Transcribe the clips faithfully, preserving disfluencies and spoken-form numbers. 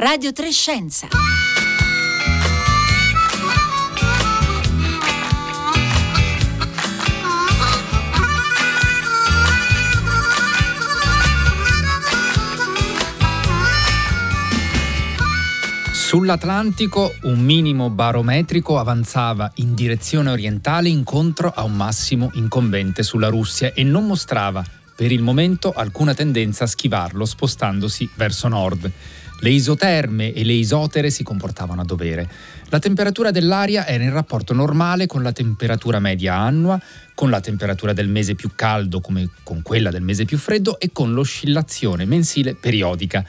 Radio tre Scienza. Sull'Atlantico un minimo barometrico avanzava in direzione orientale incontro a un massimo incombente sulla Russia e non mostrava per il momento alcuna tendenza a schivarlo spostandosi verso nord. Le isoterme e le isotere si comportavano a dovere. La temperatura dell'aria era in rapporto normale con la temperatura media annua, con la temperatura del mese più caldo come con quella del mese più freddo e con l'oscillazione mensile periodica.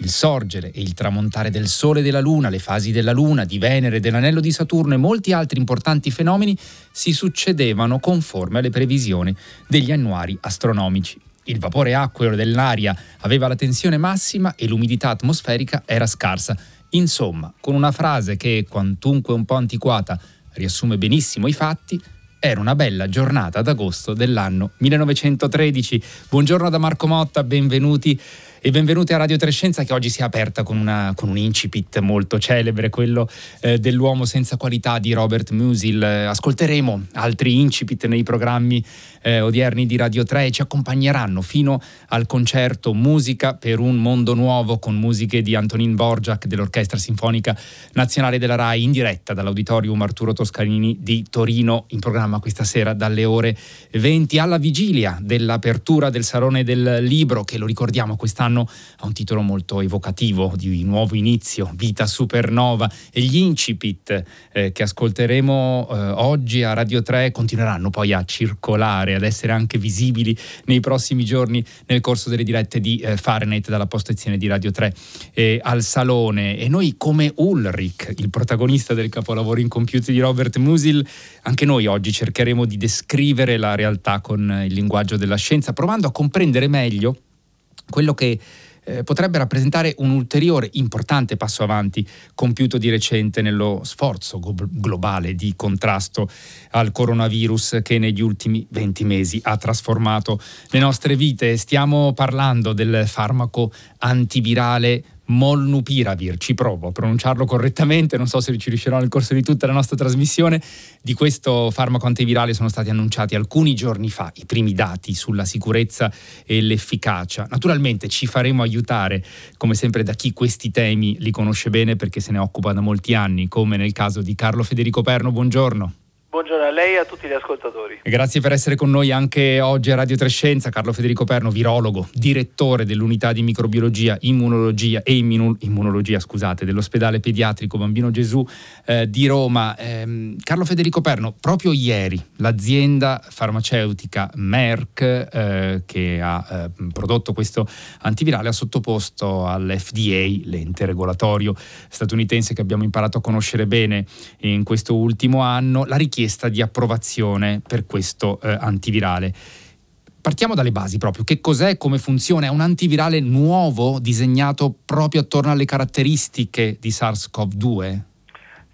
Il sorgere e il tramontare del Sole e della Luna, le fasi della Luna, di Venere, dell'anello di Saturno e molti altri importanti fenomeni si succedevano conforme alle previsioni degli annuari astronomici. Il vapore acqueo dell'aria aveva la tensione massima e l'umidità atmosferica era scarsa. Insomma, con una frase che, quantunque un po' antiquata, riassume benissimo i fatti, era una bella giornata d'agosto dell'anno millenovecentotredici. Buongiorno da Marco Motta, benvenuti e benvenuti a Radio tre Scienza, che oggi si è aperta con, una, con un incipit molto celebre, quello eh, dell'uomo senza qualità di Robert Musil. Ascolteremo altri incipit nei programmi eh, odierni di Radio tre e ci accompagneranno fino al concerto Musica per un mondo nuovo, con musiche di Antonin Dvorak dell'Orchestra Sinfonica Nazionale della RAI, in diretta dall'Auditorium Arturo Toscanini di Torino, in programma questa sera dalle ore venti, alla vigilia dell'apertura del Salone del Libro, che, lo ricordiamo, quest'anno ha un titolo molto evocativo di nuovo inizio, vita supernova, e gli incipit eh, che ascolteremo eh, oggi a Radio tre continueranno poi a circolare, ad essere anche visibili nei prossimi giorni nel corso delle dirette di eh, Fahrenheit dalla postazione di Radio tre eh, al Salone. E noi, come Ulrich, il protagonista del capolavoro incompiuto di Robert Musil, anche noi oggi ci cercheremo di descrivere la realtà con il linguaggio della scienza, provando a comprendere meglio quello che eh, potrebbe rappresentare un ulteriore importante passo avanti compiuto di recente nello sforzo go- globale di contrasto al coronavirus, che negli ultimi venti mesi ha trasformato le nostre vite. Stiamo parlando del farmaco antivirale Molnupiravir, ci provo a pronunciarlo correttamente, non so se ci riuscirò nel corso di tutta la nostra trasmissione. Di questo farmaco antivirale sono stati annunciati alcuni giorni fa i primi dati sulla sicurezza e l'efficacia. Naturalmente ci faremo aiutare, come sempre, da chi questi temi li conosce bene, perché se ne occupa da molti anni, come nel caso di Carlo Federico Perno. Buongiorno. Buongiorno a lei e a tutti gli ascoltatori. Grazie per essere con noi anche oggi a Radio tre Scienza. Carlo Federico Perno, virologo, direttore dell'unità di microbiologia, immunologia e immun- immunologia, scusate, dell'ospedale pediatrico Bambino Gesù eh, di Roma. Eh, Carlo Federico Perno, proprio ieri l'azienda farmaceutica Merck, eh, che ha eh, prodotto questo antivirale, ha sottoposto all'F D A, l'ente regolatorio statunitense che abbiamo imparato a conoscere bene in questo ultimo anno, la richiesta di approvazione per questo eh, antivirale. Partiamo dalle basi proprio. Che cos'è, come funziona? È un antivirale nuovo disegnato proprio attorno alle caratteristiche di SARS-CoV due?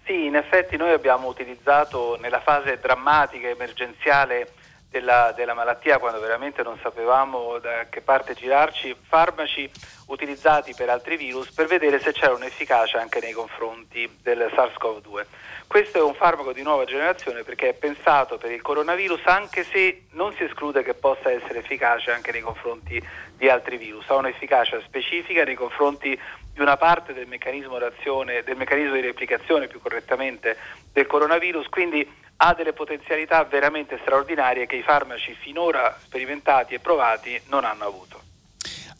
Sì, in effetti noi abbiamo utilizzato nella fase drammatica, emergenziale della, della malattia, quando veramente non sapevamo da che parte girarci, farmaci utilizzati per altri virus per vedere se c'era un'efficacia anche nei confronti del SARS-CoV due. Questo è un farmaco di nuova generazione perché è pensato per il coronavirus, anche se non si esclude che possa essere efficace anche nei confronti di altri virus. Ha un'efficacia specifica nei confronti di una parte del meccanismo d'azione, del meccanismo di replicazione più correttamente del coronavirus, quindi ha delle potenzialità veramente straordinarie che i farmaci finora sperimentati e provati non hanno avuto.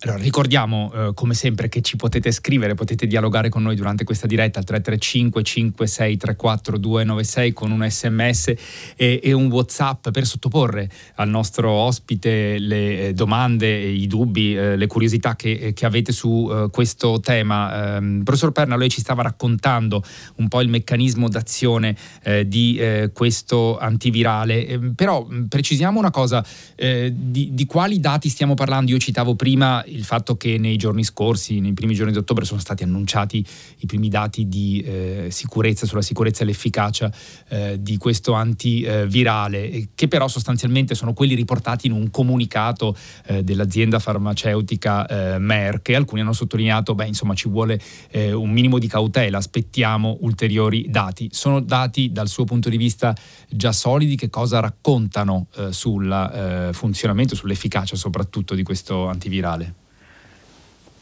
Allora, ricordiamo eh, come sempre che ci potete scrivere, potete dialogare con noi durante questa diretta al tre tre cinque cinque sei tre quattro due nove sei con un sms e, e un WhatsApp per sottoporre al nostro ospite le domande, i dubbi, eh, le curiosità che, che avete su eh, questo tema. Eh, professor Perna, lei ci stava raccontando un po' il meccanismo d'azione eh, di eh, questo antivirale, eh, però precisiamo una cosa, eh, di, di quali dati stiamo parlando? Io citavo prima il fatto che nei giorni scorsi, nei primi giorni di ottobre, sono stati annunciati i primi dati di eh, sicurezza, sulla sicurezza e l'efficacia eh, di questo antivirale, che però sostanzialmente sono quelli riportati in un comunicato eh, dell'azienda farmaceutica eh, Merck, e alcuni hanno sottolineato, beh, insomma, ci vuole eh, un minimo di cautela, aspettiamo ulteriori dati. Sono dati dal suo punto di vista già solidi? Che cosa raccontano eh, sul eh, funzionamento, sull'efficacia soprattutto di questo antivirale?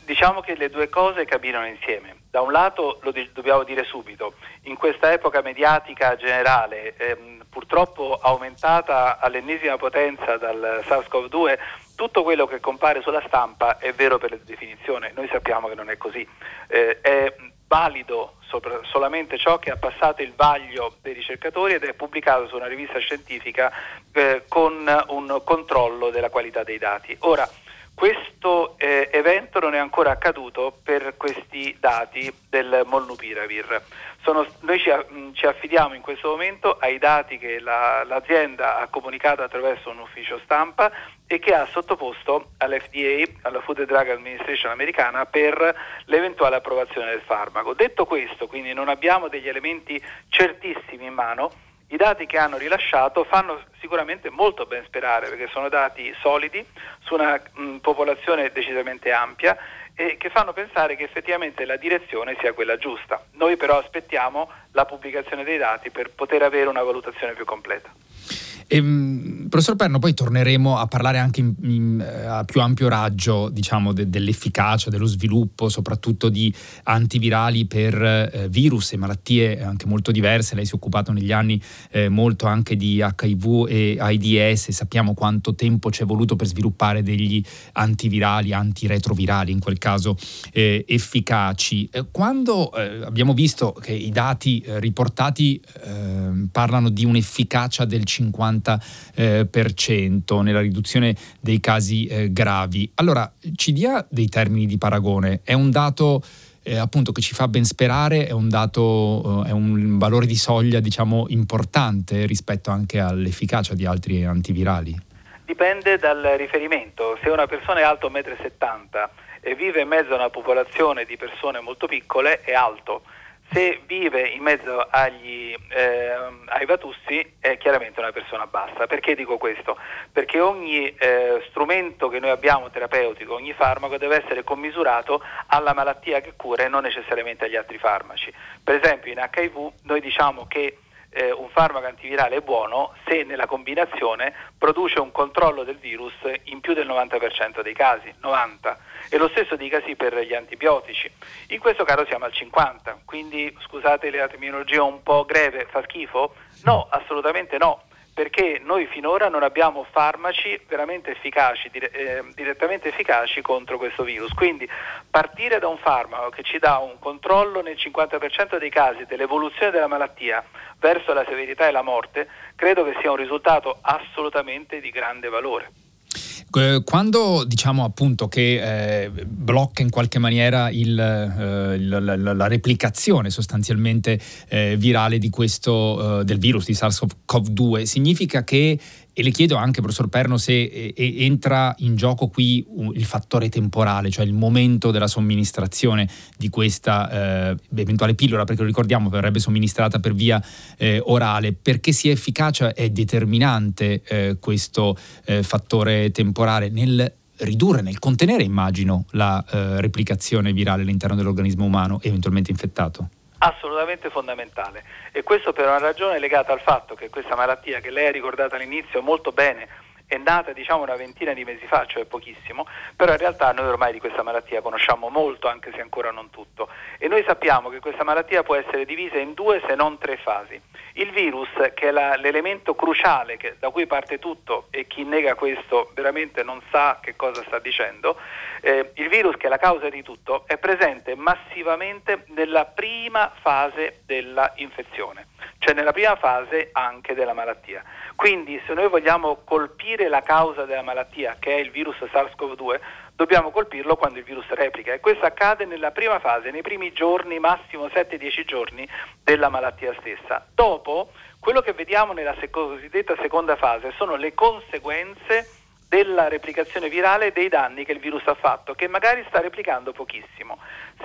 Diciamo che le due cose camminano insieme. Da un lato, lo di- dobbiamo dire subito, in questa epoca mediatica generale, ehm, purtroppo aumentata all'ennesima potenza dal SARS-CoV due, tutto quello che compare sulla stampa è vero per definizione. Noi sappiamo che non è così. Eh, è valido sopra- solamente ciò che ha passato il vaglio dei ricercatori ed è pubblicato su una rivista scientifica eh, con un controllo della qualità dei dati. Ora, questo eh, evento non è ancora accaduto per questi dati del Molnupiravir. Sono, noi ci, mh, ci affidiamo in questo momento ai dati che la, l'azienda ha comunicato attraverso un ufficio stampa e che ha sottoposto all'F D A, alla Food and Drug Administration americana, per l'eventuale approvazione del farmaco. Detto questo, quindi non abbiamo degli elementi certissimi in mano. I dati che hanno rilasciato fanno sicuramente molto ben sperare, perché sono dati solidi su una mh, popolazione decisamente ampia e che fanno pensare che effettivamente la direzione sia quella giusta. Noi però aspettiamo la pubblicazione dei dati per poter avere una valutazione più completa. Ehm, professor Perno, poi torneremo a parlare anche in, in, a più ampio raggio, diciamo, de, dell'efficacia, dello sviluppo soprattutto di antivirali per eh, virus e malattie anche molto diverse. Lei si è occupato negli anni eh, molto anche di H I V e AIDS, e sappiamo quanto tempo ci è voluto per sviluppare degli antivirali, antiretrovirali in quel caso, eh, efficaci. Quando eh, abbiamo visto che i dati eh, riportati eh, parlano di un'efficacia del cinquanta per cento Eh, per cento nella riduzione dei casi eh, gravi. Allora, ci dia dei termini di paragone. È un dato eh, appunto che ci fa ben sperare, è un dato, eh, è un valore di soglia, diciamo, importante rispetto anche all'efficacia di altri antivirali. Dipende dal riferimento. Se una persona è alto uno virgola settanta metri e vive in mezzo a una popolazione di persone molto piccole, è alto. Se vive in mezzo agli, eh, ai Vatussi, è chiaramente una persona bassa. Perché dico questo? Perché ogni eh, strumento che noi abbiamo terapeutico, ogni farmaco, deve essere commisurato alla malattia che cura e non necessariamente agli altri farmaci. Per esempio, in H I V noi diciamo che eh, un farmaco antivirale è buono se nella combinazione produce un controllo del virus in più del novanta per cento dei casi, novanta per cento. E lo stesso dicasi per gli antibiotici. In questo caso siamo al cinquanta per cento, quindi scusate la terminologia un po' greve, fa schifo? No, assolutamente no, perché noi finora non abbiamo farmaci veramente efficaci, dire, eh, direttamente efficaci contro questo virus. Quindi partire da un farmaco che ci dà un controllo nel cinquanta per cento dei casi dell'evoluzione della malattia verso la severità e la morte, credo che sia un risultato assolutamente di grande valore. Quando diciamo appunto che eh, blocca in qualche maniera il, eh, la, la, la replicazione sostanzialmente eh, virale di questo, eh, del virus di SARS-CoV due, significa che, e le chiedo anche, professor Perno, se e, e entra in gioco qui il fattore temporale, cioè il momento della somministrazione di questa eh, eventuale pillola, perché lo ricordiamo verrebbe somministrata per via eh, orale, perché sia efficace è determinante eh, questo eh, fattore temporale nel ridurre, nel contenere, immagino, la eh, replicazione virale all'interno dell'organismo umano eventualmente infettato. Assolutamente fondamentale, e questo per una ragione legata al fatto che questa malattia, che lei ha ricordato all'inizio molto bene, è nata diciamo una ventina di mesi fa, cioè pochissimo, però in realtà noi ormai di questa malattia conosciamo molto, anche se ancora non tutto, e noi sappiamo che questa malattia può essere divisa in due se non tre fasi. Il virus, che è la, l'elemento cruciale che, da cui parte tutto, e chi nega questo veramente non sa che cosa sta dicendo, eh, il virus, che è la causa di tutto, è presente massivamente nella prima fase della infezione, cioè nella prima fase anche della malattia. Quindi se noi vogliamo colpire la causa della malattia, che è il virus SARS-CoV due, dobbiamo colpirlo quando il virus replica, e questo accade nella prima fase, nei primi giorni, massimo sette dieci giorni della malattia stessa. Dopo, quello che vediamo nella sec- cosiddetta seconda fase sono le conseguenze della replicazione virale e dei danni che il virus ha fatto, che magari sta replicando pochissimo.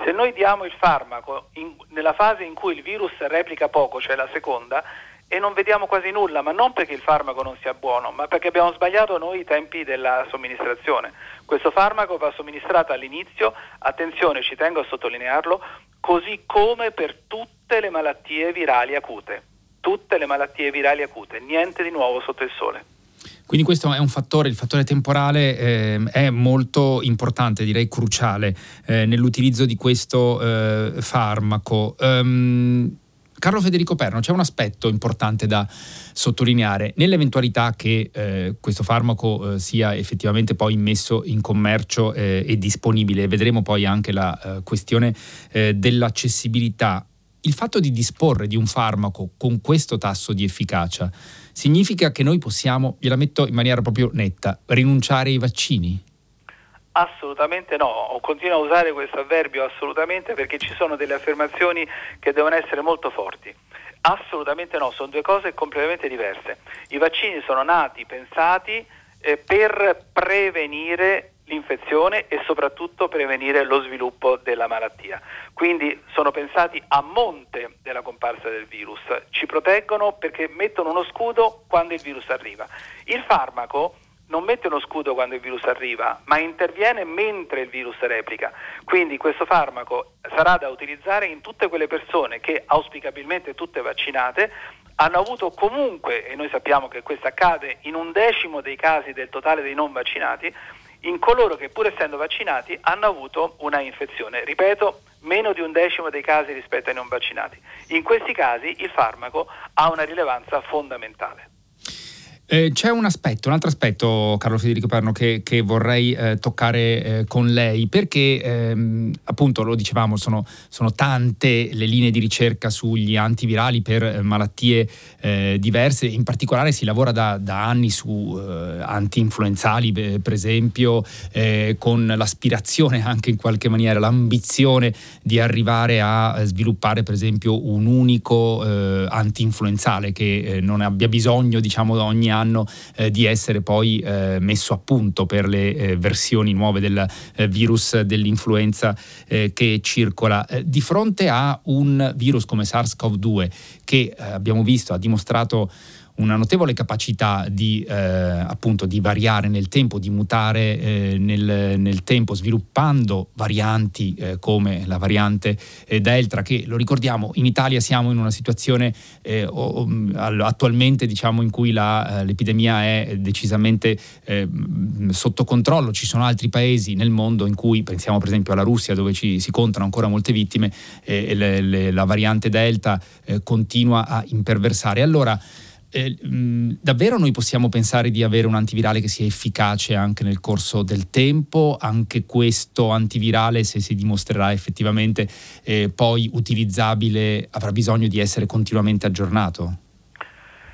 Se noi diamo il farmaco in, nella fase in cui il virus replica poco, cioè la seconda, e non vediamo quasi nulla, ma non perché il farmaco non sia buono, ma perché abbiamo sbagliato noi i tempi della somministrazione. Questo farmaco va somministrato all'inizio, attenzione, ci tengo a sottolinearlo, così come per tutte le malattie virali acute, tutte le malattie virali acute, niente di nuovo sotto il sole. Quindi questo è un fattore, il fattore temporale eh, è molto importante, direi cruciale, eh, nell'utilizzo di questo eh, farmaco. Um, Carlo Federico Perno, c'è un aspetto importante da sottolineare. Nell'eventualità che eh, questo farmaco eh, sia effettivamente poi messo in commercio eh, e disponibile, vedremo poi anche la eh, questione eh, dell'accessibilità. Il fatto di disporre di un farmaco con questo tasso di efficacia significa che noi possiamo, gliela metto in maniera proprio netta, rinunciare ai vaccini? Assolutamente no, continuo a usare questo avverbio assolutamente perché ci sono delle affermazioni che devono essere molto forti. Assolutamente no, sono due cose completamente diverse. I vaccini sono nati, pensati eh, per prevenire l'infezione e soprattutto prevenire lo sviluppo della malattia. Quindi sono pensati a monte della comparsa del virus, ci proteggono perché mettono uno scudo quando il virus arriva. Il farmaco non mette uno scudo quando il virus arriva, ma interviene mentre il virus replica. Quindi questo farmaco sarà da utilizzare in tutte quelle persone che, auspicabilmente tutte vaccinate, hanno avuto comunque, e noi sappiamo che questo accade in un decimo dei casi del totale dei non vaccinati, in coloro che pur essendo vaccinati hanno avuto una infezione, ripeto, meno di un decimo dei casi rispetto ai non vaccinati. In questi casi il farmaco ha una rilevanza fondamentale. Eh, c'è un aspetto, un altro aspetto, Carlo Federico Perno, che, che vorrei eh, toccare eh, con lei, perché ehm, appunto lo dicevamo, sono, sono tante le linee di ricerca sugli antivirali per eh, malattie eh, diverse. In particolare si lavora da, da anni su eh, anti-influenzali, eh, per esempio, eh, con l'aspirazione anche in qualche maniera, l'ambizione di arrivare a sviluppare per esempio un unico eh, anti-influenzale che eh, non abbia bisogno, diciamo, ogni hanno eh, di essere poi eh, messo a punto per le eh, versioni nuove del eh, virus dell'influenza eh, che circola. Eh, di fronte a un virus come SARS-CoV due che eh, abbiamo visto ha dimostrato una notevole capacità di eh, appunto di variare nel tempo, di mutare eh, nel, nel tempo, sviluppando varianti eh, come la variante eh, Delta, che lo ricordiamo in Italia siamo in una situazione eh, o, attualmente diciamo in cui la, l'epidemia è decisamente eh, sotto controllo. Ci sono altri paesi nel mondo in cui, pensiamo per esempio alla Russia, dove ci si contano ancora molte vittime, eh, e le, le, la variante Delta eh, continua a imperversare. Allora Eh, mh, davvero noi possiamo pensare di avere un antivirale che sia efficace anche nel corso del tempo? Anche questo antivirale, se si dimostrerà effettivamente eh, poi utilizzabile, avrà bisogno di essere continuamente aggiornato?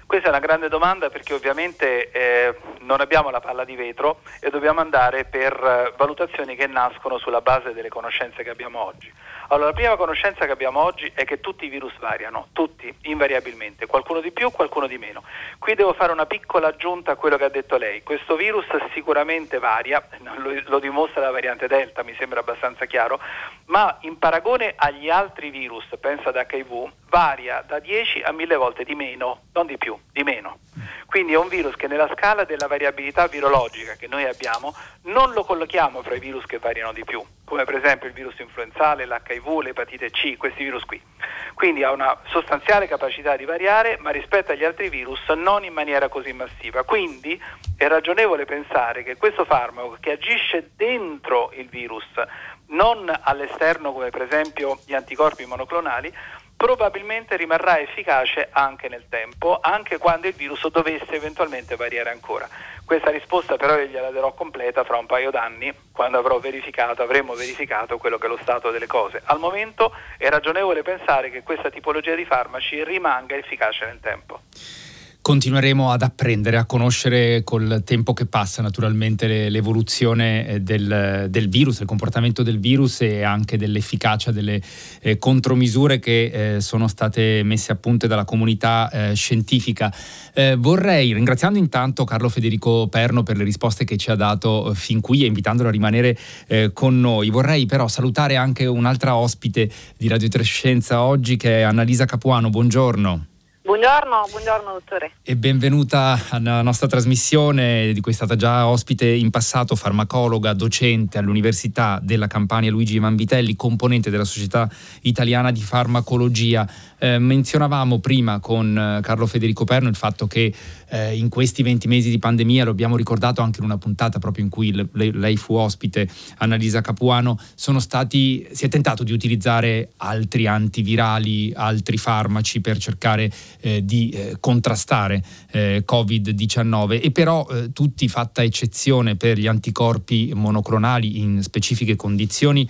Questa è una grande domanda, perché ovviamente eh, non abbiamo la palla di vetro e dobbiamo andare per eh, valutazioni che nascono sulla base delle conoscenze che abbiamo oggi. Allora, la prima conoscenza che abbiamo oggi è che tutti i virus variano, tutti, invariabilmente, qualcuno di più, qualcuno di meno. Qui devo fare una piccola aggiunta a quello che ha detto lei. Questo virus sicuramente varia, lo, lo dimostra la variante Delta, mi sembra abbastanza chiaro, ma in paragone agli altri virus, pensa ad acca i vu, varia da dieci a mille volte di meno, non di più, di meno. Quindi è un virus che nella scala della variabilità virologica che noi abbiamo non lo collochiamo fra i virus che variano di più, come per esempio il virus influenzale, l'acca i vu, l'epatite C, questi virus qui. Quindi ha una sostanziale capacità di variare, ma rispetto agli altri virus non in maniera così massiva. Quindi è ragionevole pensare che questo farmaco, che agisce dentro il virus, non all'esterno come per esempio gli anticorpi monoclonali, probabilmente rimarrà efficace anche nel tempo, anche quando il virus dovesse eventualmente variare ancora. Questa risposta però io gliela darò completa fra un paio d'anni, quando avrò verificato, avremo verificato quello che è lo stato delle cose. Al momento è ragionevole pensare che questa tipologia di farmaci rimanga efficace nel tempo. continueremo ad apprendere, a conoscere col tempo che passa naturalmente l'evoluzione del, del virus, il comportamento del virus e anche dell'efficacia delle eh, contromisure che eh, sono state messe a punto dalla comunità eh, scientifica. Eh, vorrei, ringraziando intanto Carlo Federico Perno per le risposte che ci ha dato fin qui e invitandolo a rimanere eh, con noi, vorrei però salutare anche un'altra ospite di Radio tre Scienza oggi, che è Annalisa Capuano. Buongiorno. Buongiorno, buongiorno dottore. E benvenuta alla nostra trasmissione, di cui è stata già ospite in passato, farmacologa, docente all'Università della Campania Luigi Vanvitelli, componente della Società Italiana di Farmacologia. Eh, menzionavamo prima con Carlo Federico Perno il fatto che eh, in questi venti mesi di pandemia, lo abbiamo ricordato anche in una puntata proprio in cui le, le, lei fu ospite, Annalisa Capuano, sono stati, si è tentato di utilizzare altri antivirali, altri farmaci per cercare Eh, di eh, contrastare eh, covid diciannove, e però eh, tutti, fatta eccezione per gli anticorpi monoclonali in specifiche condizioni,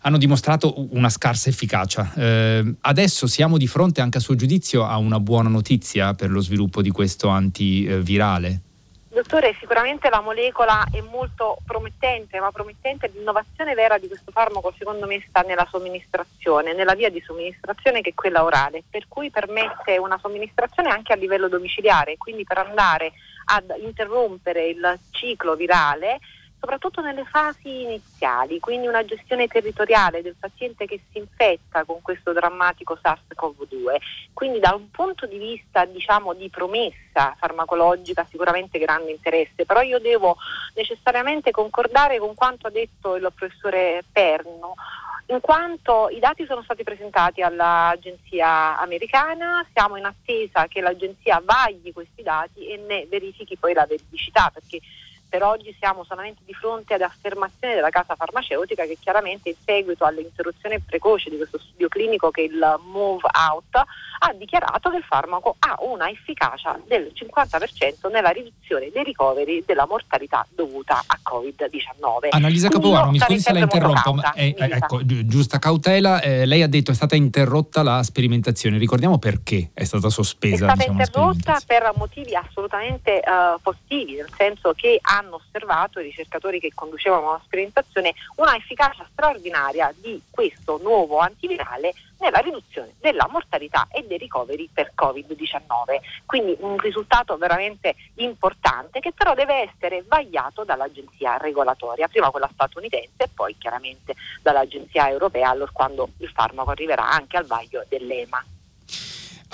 hanno dimostrato una scarsa efficacia. Eh, adesso siamo di fronte, anche a suo giudizio, a una buona notizia per lo sviluppo di questo antivirale. Dottore, sicuramente la molecola è molto promettente, ma promettente l'innovazione vera di questo farmaco, secondo me, sta nella somministrazione, nella via di somministrazione, che è quella orale, per cui permette una somministrazione anche a livello domiciliare, quindi per andare ad interrompere il ciclo virale, soprattutto nelle fasi iniziali, quindi una gestione territoriale del paziente che si infetta con questo drammatico SARS-CoV due. Quindi da un punto di vista, diciamo, di promessa farmacologica, sicuramente grande interesse, però io devo necessariamente concordare con quanto ha detto il professore Perno, in quanto i dati sono stati presentati all'agenzia americana, siamo in attesa che l'agenzia vagli questi dati e ne verifichi poi la veridicità, perché per oggi siamo solamente di fronte ad affermazioni della casa farmaceutica che chiaramente, in seguito all'interruzione precoce di questo studio clinico, che è il move out, ha dichiarato che il farmaco ha una efficacia del cinquanta per cento nella riduzione dei ricoveri, della mortalità dovuta a covid diciannove. Annalisa Capuano, mi scusi se la interrompo, ma è, ecco, giusta cautela, eh, lei ha detto è stata interrotta la sperimentazione, ricordiamo perché è stata sospesa. È stata diciamo, interrotta per motivi assolutamente eh, positivi, nel senso che ha hanno osservato i ricercatori che conducevano la sperimentazione una efficacia straordinaria di questo nuovo antivirale nella riduzione della mortalità e dei ricoveri per covid diciannove. Quindi un risultato veramente importante, che però deve essere vagliato dall'agenzia regolatoria, prima quella statunitense e poi chiaramente dall'agenzia europea, allora quando il farmaco arriverà anche al vaglio dell'EMA.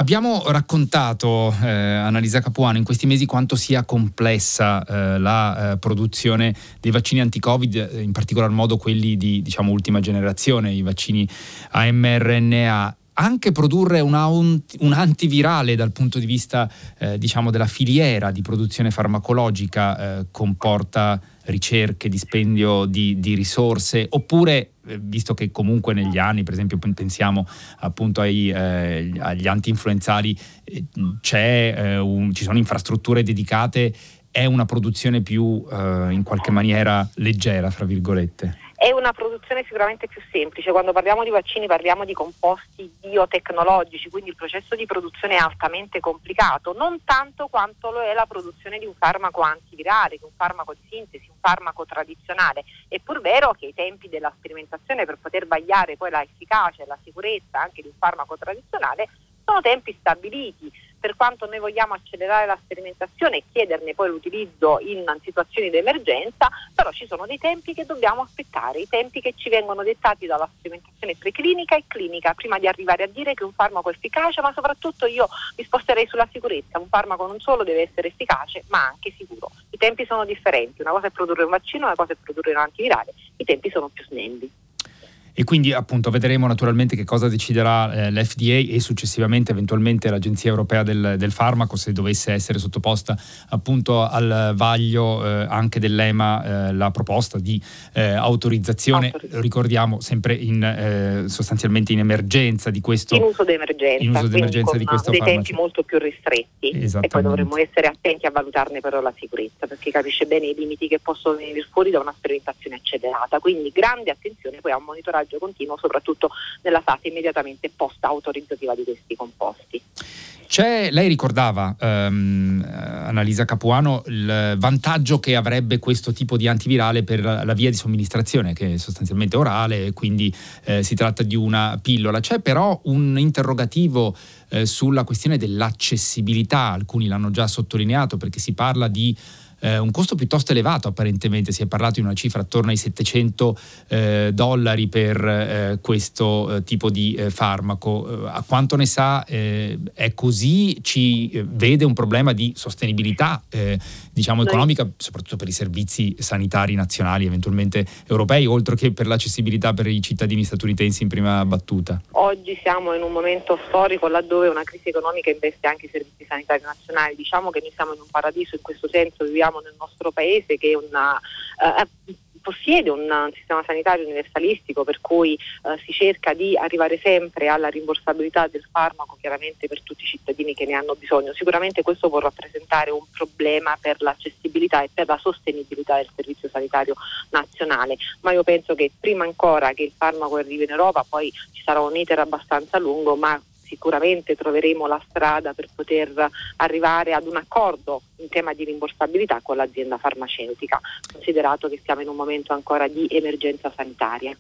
Abbiamo raccontato, eh, Annalisa Capuano, in questi mesi quanto sia complessa eh, la eh, produzione dei vaccini anti-Covid, in particolar modo quelli di diciamo ultima generazione, i vaccini a mRNA. Anche produrre una, un, un antivirale dal punto di vista eh, diciamo della filiera di produzione farmacologica eh, comporta ricerche, dispendio di, di risorse, oppure, visto che comunque negli anni, per esempio pensiamo appunto ai, eh, agli anti-influenzali, eh, c'è, eh, un, ci sono infrastrutture dedicate, è una produzione più eh, in qualche maniera leggera, fra virgolette? È una produzione sicuramente più semplice. Quando parliamo di vaccini parliamo di composti biotecnologici, quindi il processo di produzione è altamente complicato, non tanto quanto lo è la produzione di un farmaco antivirale, di un farmaco di sintesi, un farmaco tradizionale. È pur vero che i tempi della sperimentazione per poter vagliare poi la efficacia e la sicurezza anche di un farmaco tradizionale sono tempi stabiliti. Per quanto noi vogliamo accelerare la sperimentazione e chiederne poi l'utilizzo in situazioni di emergenza, però ci sono dei tempi che dobbiamo aspettare, i tempi che ci vengono dettati dalla sperimentazione preclinica e clinica, prima di arrivare a dire che un farmaco è efficace, ma soprattutto io mi sposterei sulla sicurezza. Un farmaco non solo deve essere efficace, ma anche sicuro. I tempi sono differenti, una cosa è produrre un vaccino, una cosa è produrre un antivirale, i tempi sono più snelli. E quindi appunto vedremo naturalmente che cosa deciderà eh, l'F D A e successivamente eventualmente l'Agenzia Europea del, del Farmaco, se dovesse essere sottoposta appunto al vaglio eh, anche dell'EMA eh, la proposta di eh, autorizzazione, Autorizz- ricordiamo sempre in eh, sostanzialmente in emergenza di questo, in uso d'emergenza, in uso d'emergenza di questo farmaco, dei tempi molto più ristretti, e poi dovremmo essere attenti a valutarne però la sicurezza, perché capisce bene i limiti che possono venire fuori da una sperimentazione accelerata, quindi grande attenzione poi a un monitoraggio monitoraggio continuo, soprattutto nella fase immediatamente post-autorizzativa di questi composti. C'è, lei ricordava, ehm, Annalisa Capuano, il vantaggio che avrebbe questo tipo di antivirale per la via di somministrazione, che è sostanzialmente orale, quindi eh, si tratta di una pillola. C'è però un interrogativo eh, sulla questione dell'accessibilità, alcuni l'hanno già sottolineato, perché si parla di Eh, un costo piuttosto elevato apparentemente, si è parlato di una cifra attorno ai settecento eh, dollari per eh, questo eh, tipo di eh, farmaco. Eh, a quanto ne sa, eh, è così? Ci eh, vede un problema di sostenibilità eh, diciamo economica, soprattutto per i servizi sanitari nazionali, eventualmente europei, oltre che per l'accessibilità per i cittadini statunitensi in prima battuta? Oggi siamo in un momento storico laddove una crisi economica investe anche i servizi sanitari nazionali. Diciamo che noi siamo in un paradiso in questo senso, viviamo nel nostro paese che è una uh, possiede un sistema sanitario universalistico, per cui eh, si cerca di arrivare sempre alla rimborsabilità del farmaco, chiaramente per tutti i cittadini che ne hanno bisogno. Sicuramente questo può rappresentare un problema per l'accessibilità e per la sostenibilità del servizio sanitario nazionale, ma io penso che prima ancora che il farmaco arrivi in Europa poi ci sarà un iter abbastanza lungo, ma sicuramente troveremo la strada per poter arrivare ad un accordo in tema di rimborsabilità con l'azienda farmaceutica, considerato che siamo in un momento ancora di emergenza sanitaria.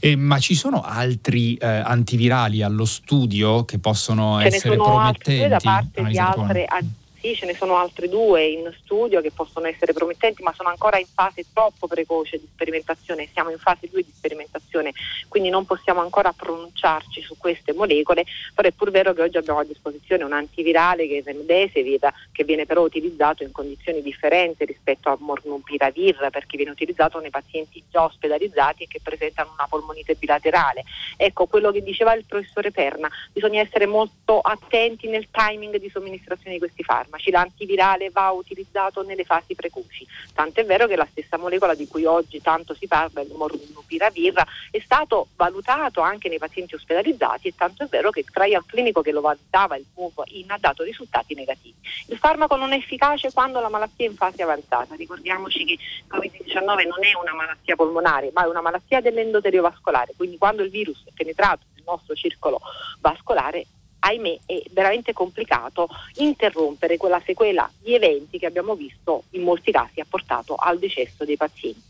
Eh, ma ci sono altri eh, antivirali allo studio che possono Ce essere promettenti? Da parte Analizza di altre aziende. Sì, ce ne sono altri due in studio che possono essere promettenti, ma sono ancora in fase troppo precoce di sperimentazione. Siamo in fase due di sperimentazione, quindi non possiamo ancora pronunciarci su queste molecole, però è pur vero che oggi abbiamo a disposizione un antivirale che è desevita, che viene però utilizzato in condizioni differenti rispetto a Molnupiravir, perché viene utilizzato nei pazienti già ospedalizzati e che presentano una polmonite bilaterale. Ecco, quello che diceva il professore Perna, bisogna essere molto attenti nel timing di somministrazione di questi farmaci. L'antivirale va utilizzato nelle fasi precoci, tant'è vero che la stessa molecola di cui oggi tanto si parla, il Molnupiravir, è stato valutato anche nei pazienti ospedalizzati, e tanto è vero che il trial clinico che lo valutava, il M U V I N, ha dato risultati negativi. Il farmaco non è efficace quando la malattia è in fase avanzata. Ricordiamoci che il covid diciannove non è una malattia polmonare, ma è una malattia dell'endotelio vascolare, quindi quando il virus è penetrato nel nostro circolo vascolare, ahimè, è veramente complicato interrompere quella sequela di eventi che abbiamo visto in molti casi ha portato al decesso dei pazienti.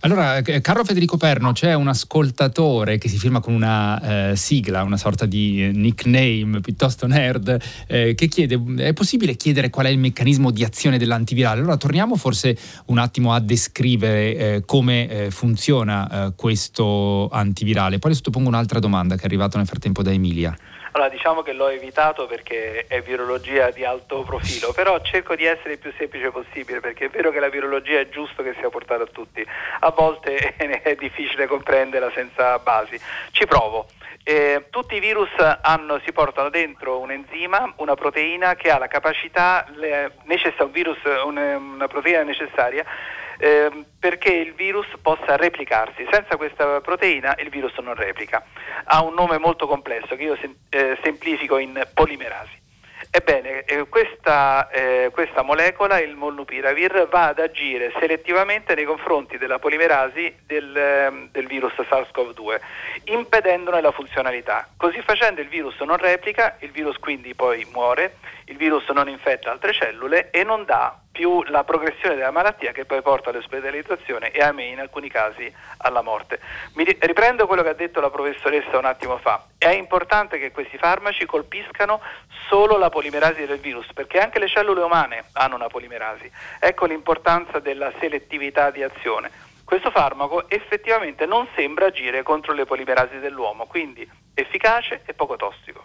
Allora, Carlo Federico Perno, c'è un ascoltatore che si firma con una eh, sigla, una sorta di nickname piuttosto nerd, eh, che chiede, è possibile chiedere qual è il meccanismo di azione dell'antivirale? Allora torniamo forse un attimo a descrivere eh, come eh, funziona eh, questo antivirale. Poi le sottopongo un'altra domanda che è arrivata nel frattempo da Emilia. Allora, diciamo che l'ho evitato perché è virologia di alto profilo, però cerco di essere il più semplice possibile, perché è vero che la virologia è giusto che sia portata a tutti, a volte è difficile comprenderla senza basi. Ci provo. Eh, tutti i virus hanno, si portano dentro un enzima, una proteina che ha la capacità, le, necess- un virus, un, una proteina necessaria eh, perché il virus possa replicarsi. Senza questa proteina il virus non replica. Ha un nome molto complesso che io sem- eh, semplifico in polimerasi. Ebbene, eh, questa, eh, questa molecola, il Molnupiravir, va ad agire selettivamente nei confronti della polimerasi del, eh, del virus SARS-CoV due, impedendone la funzionalità. Così facendo il virus non replica, il virus quindi poi muore, il virus non infetta altre cellule e non dà più la progressione della malattia che poi porta all'ospedalizzazione e, a me, in alcuni casi, alla morte. Mi riprendo quello che ha detto la professoressa un attimo fa. È importante che questi farmaci colpiscano solo la polimerasi del virus, perché anche le cellule umane hanno una polimerasi. Ecco l'importanza della selettività di azione. Questo farmaco effettivamente non sembra agire contro le polimerasi dell'uomo, quindi efficace e poco tossico.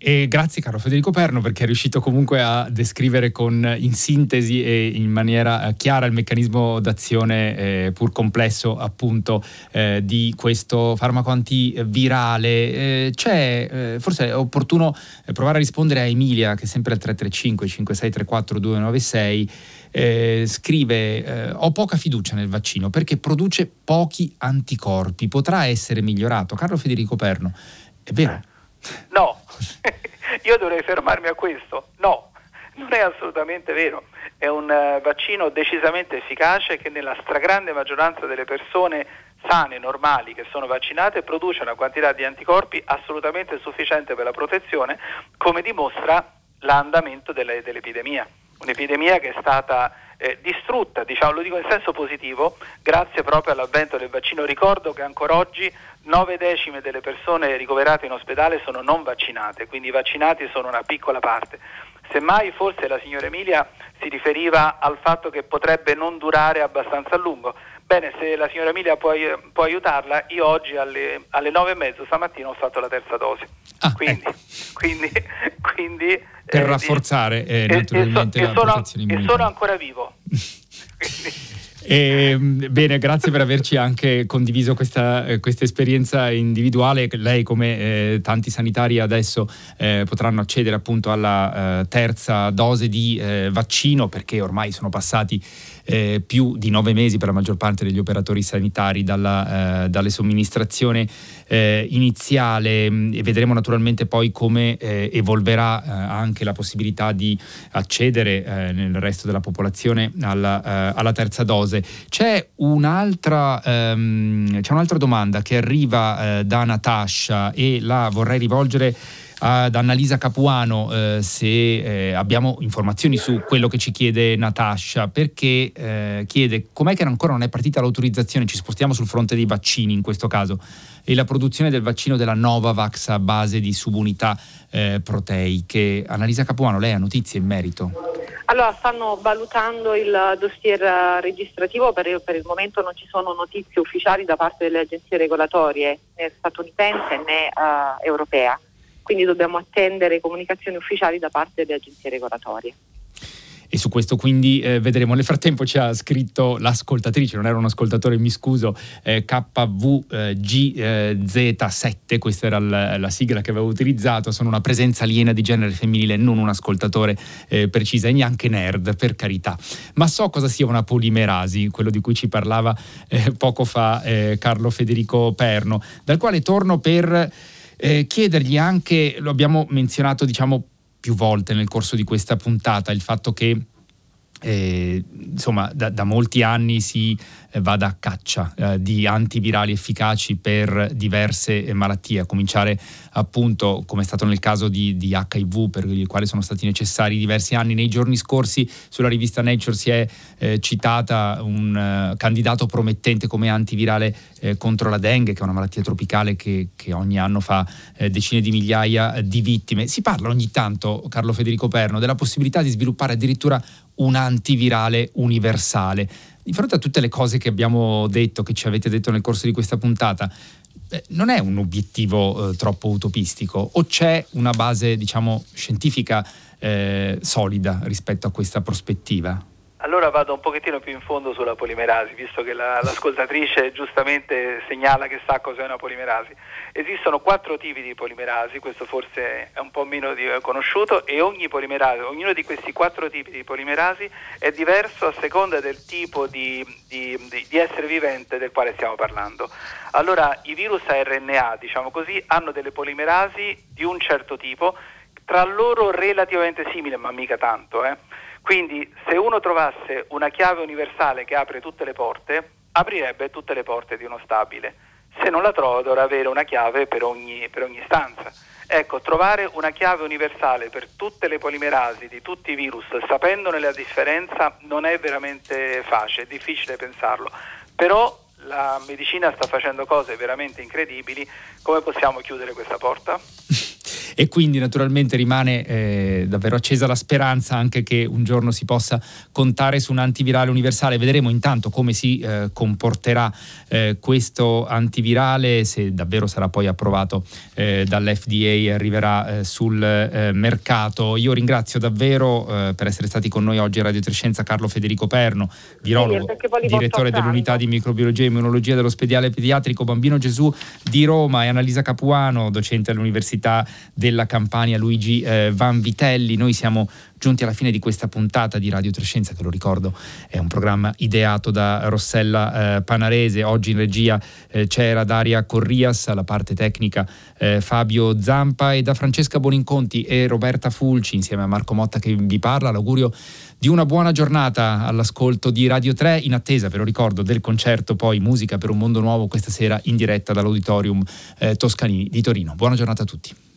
E grazie caro Federico Perno, perché è riuscito comunque a descrivere con, in sintesi e in maniera chiara, il meccanismo d'azione eh, pur complesso appunto eh, di questo farmaco antivirale. Eh, c'è eh, forse è opportuno provare a rispondere a Emilia, che è sempre al tre tre cinque cinque sei tre quattro due nove sei eh, scrive eh, ho poca fiducia nel vaccino perché produce pochi anticorpi, potrà essere migliorato? Carlo Federico Perno, è vero? No, io dovrei fermarmi a questo. No, non è assolutamente vero. È un vaccino decisamente efficace che nella stragrande maggioranza delle persone sane, normali, che sono vaccinate, produce una quantità di anticorpi assolutamente sufficiente per la protezione, come dimostra l'andamento delle, dell'epidemia. Un'epidemia che è stata eh, distrutta, diciamo, lo dico in senso positivo, grazie proprio all'avvento del vaccino. Ricordo che ancora oggi nove decime delle persone ricoverate in ospedale sono non vaccinate, quindi i vaccinati sono una piccola parte. Semmai forse la signora Emilia si riferiva al fatto che potrebbe non durare abbastanza a lungo. Bene, se la signora Emilia può, può aiutarla, io oggi alle, alle nove e mezzo stamattina ho fatto la terza dose. Ah, quindi, ecco. quindi, quindi per eh, rafforzare eh, eh, naturalmente eh, so, la sono, protezione immunitaria. E sono ancora vivo. Quindi. Eh, bene, grazie per averci anche condiviso questa, eh, questa esperienza individuale. Lei, come eh, tanti sanitari adesso eh, potranno accedere appunto alla eh, terza dose di eh, vaccino, perché ormai sono passati eh, più di nove mesi per la maggior parte degli operatori sanitari dalla eh, dalle somministrazione eh, iniziale, e vedremo naturalmente poi come eh, evolverà eh, anche la possibilità di accedere eh, nel resto della popolazione alla, eh, alla terza dose. C'è un'altra, um, c'è un'altra domanda che arriva uh, da Natascia, e la vorrei rivolgere ad Annalisa Capuano eh, se eh, abbiamo informazioni su quello che ci chiede Natascia, perché eh, chiede com'è che ancora non è partita l'autorizzazione, ci spostiamo sul fronte dei vaccini in questo caso, e la produzione del vaccino della Novavax a base di subunità eh, proteiche. Annalisa Capuano, lei ha notizie in merito? Allora, stanno valutando il dossier registrativo, per il, per il momento non ci sono notizie ufficiali da parte delle agenzie regolatorie, né statunitense né uh, europea. Quindi dobbiamo attendere comunicazioni ufficiali da parte delle agenzie regolatorie. E su questo quindi eh, vedremo. Nel frattempo ci ha scritto l'ascoltatrice, non era un ascoltatore, mi scuso, eh, K V G Z sette, eh, questa era la, la sigla che avevo utilizzato. Sono una presenza aliena di genere femminile, non un ascoltatore eh, precisa, e neanche nerd, per carità. Ma so cosa sia una polimerasi, quello di cui ci parlava eh, poco fa eh, Carlo Federico Perno, dal quale torno per... Eh, chiedergli anche, lo abbiamo menzionato diciamo più volte nel corso di questa puntata, il fatto che eh, insomma da, da molti anni si eh, vada a caccia eh, di antivirali efficaci per diverse eh, malattie, a cominciare appunto, come è stato nel caso di, di H I V, per il quale sono stati necessari diversi anni. Nei giorni scorsi sulla rivista Nature si è eh, citata un eh, candidato promettente come antivirale Eh, contro la dengue, che è una malattia tropicale che, che ogni anno fa eh, decine di migliaia di vittime. Si parla ogni tanto, Carlo Federico Perno, della possibilità di sviluppare addirittura un antivirale universale. Di fronte a tutte le cose che abbiamo detto, che ci avete detto nel corso di questa puntata, eh, non è un obiettivo eh, troppo utopistico, o c'è una base diciamo scientifica eh, solida rispetto a questa prospettiva? Allora vado un pochettino più in fondo sulla polimerasi, visto che la, l'ascoltatrice giustamente segnala che sa cos'è una polimerasi. Esistono quattro tipi di polimerasi, questo forse è un po' meno di, eh, conosciuto, e ogni polimerasi, ognuno di questi quattro tipi di polimerasi è diverso a seconda del tipo di, di, di, di essere vivente del quale stiamo parlando. Allora, i virus a R N A, diciamo così, hanno delle polimerasi di un certo tipo, tra loro relativamente simili, ma mica tanto, eh. Quindi se uno trovasse una chiave universale che apre tutte le porte, aprirebbe tutte le porte di uno stabile. Se non la trova, dovrà avere una chiave per ogni, per ogni stanza. Ecco, trovare una chiave universale per tutte le polimerasi di tutti i virus, sapendone la differenza, non è veramente facile, è difficile pensarlo. Però la medicina sta facendo cose veramente incredibili. Come possiamo chiudere questa porta? E quindi naturalmente rimane eh, davvero accesa la speranza anche che un giorno si possa contare su un antivirale universale. Vedremo intanto come si eh, comporterà eh, questo antivirale, se davvero sarà poi approvato eh, dall'F D A e arriverà eh, sul eh, mercato. Io ringrazio davvero eh, per essere stati con noi oggi a Radio Trescenza Carlo Federico Perno, virologo, direttore dell'unità di microbiologia e immunologia dell'ospedale pediatrico Bambino Gesù di Roma, e Annalisa Capuano, docente all'Università De della Campania Luigi eh, Vanvitelli. Noi siamo giunti alla fine di questa puntata di Radio Tre Scienze, che lo ricordo è un programma ideato da Rossella eh, Panarese. Oggi in regia eh, c'era Daria Corrias, alla parte tecnica eh, Fabio Zampa, e da Francesca Boninconti e Roberta Fulci insieme a Marco Motta che vi parla l'augurio di una buona giornata all'ascolto di Radio tre, in attesa, ve lo ricordo, del concerto poi Musica per un mondo nuovo questa sera in diretta dall'Auditorium eh, Toscanini di Torino. Buona giornata a tutti.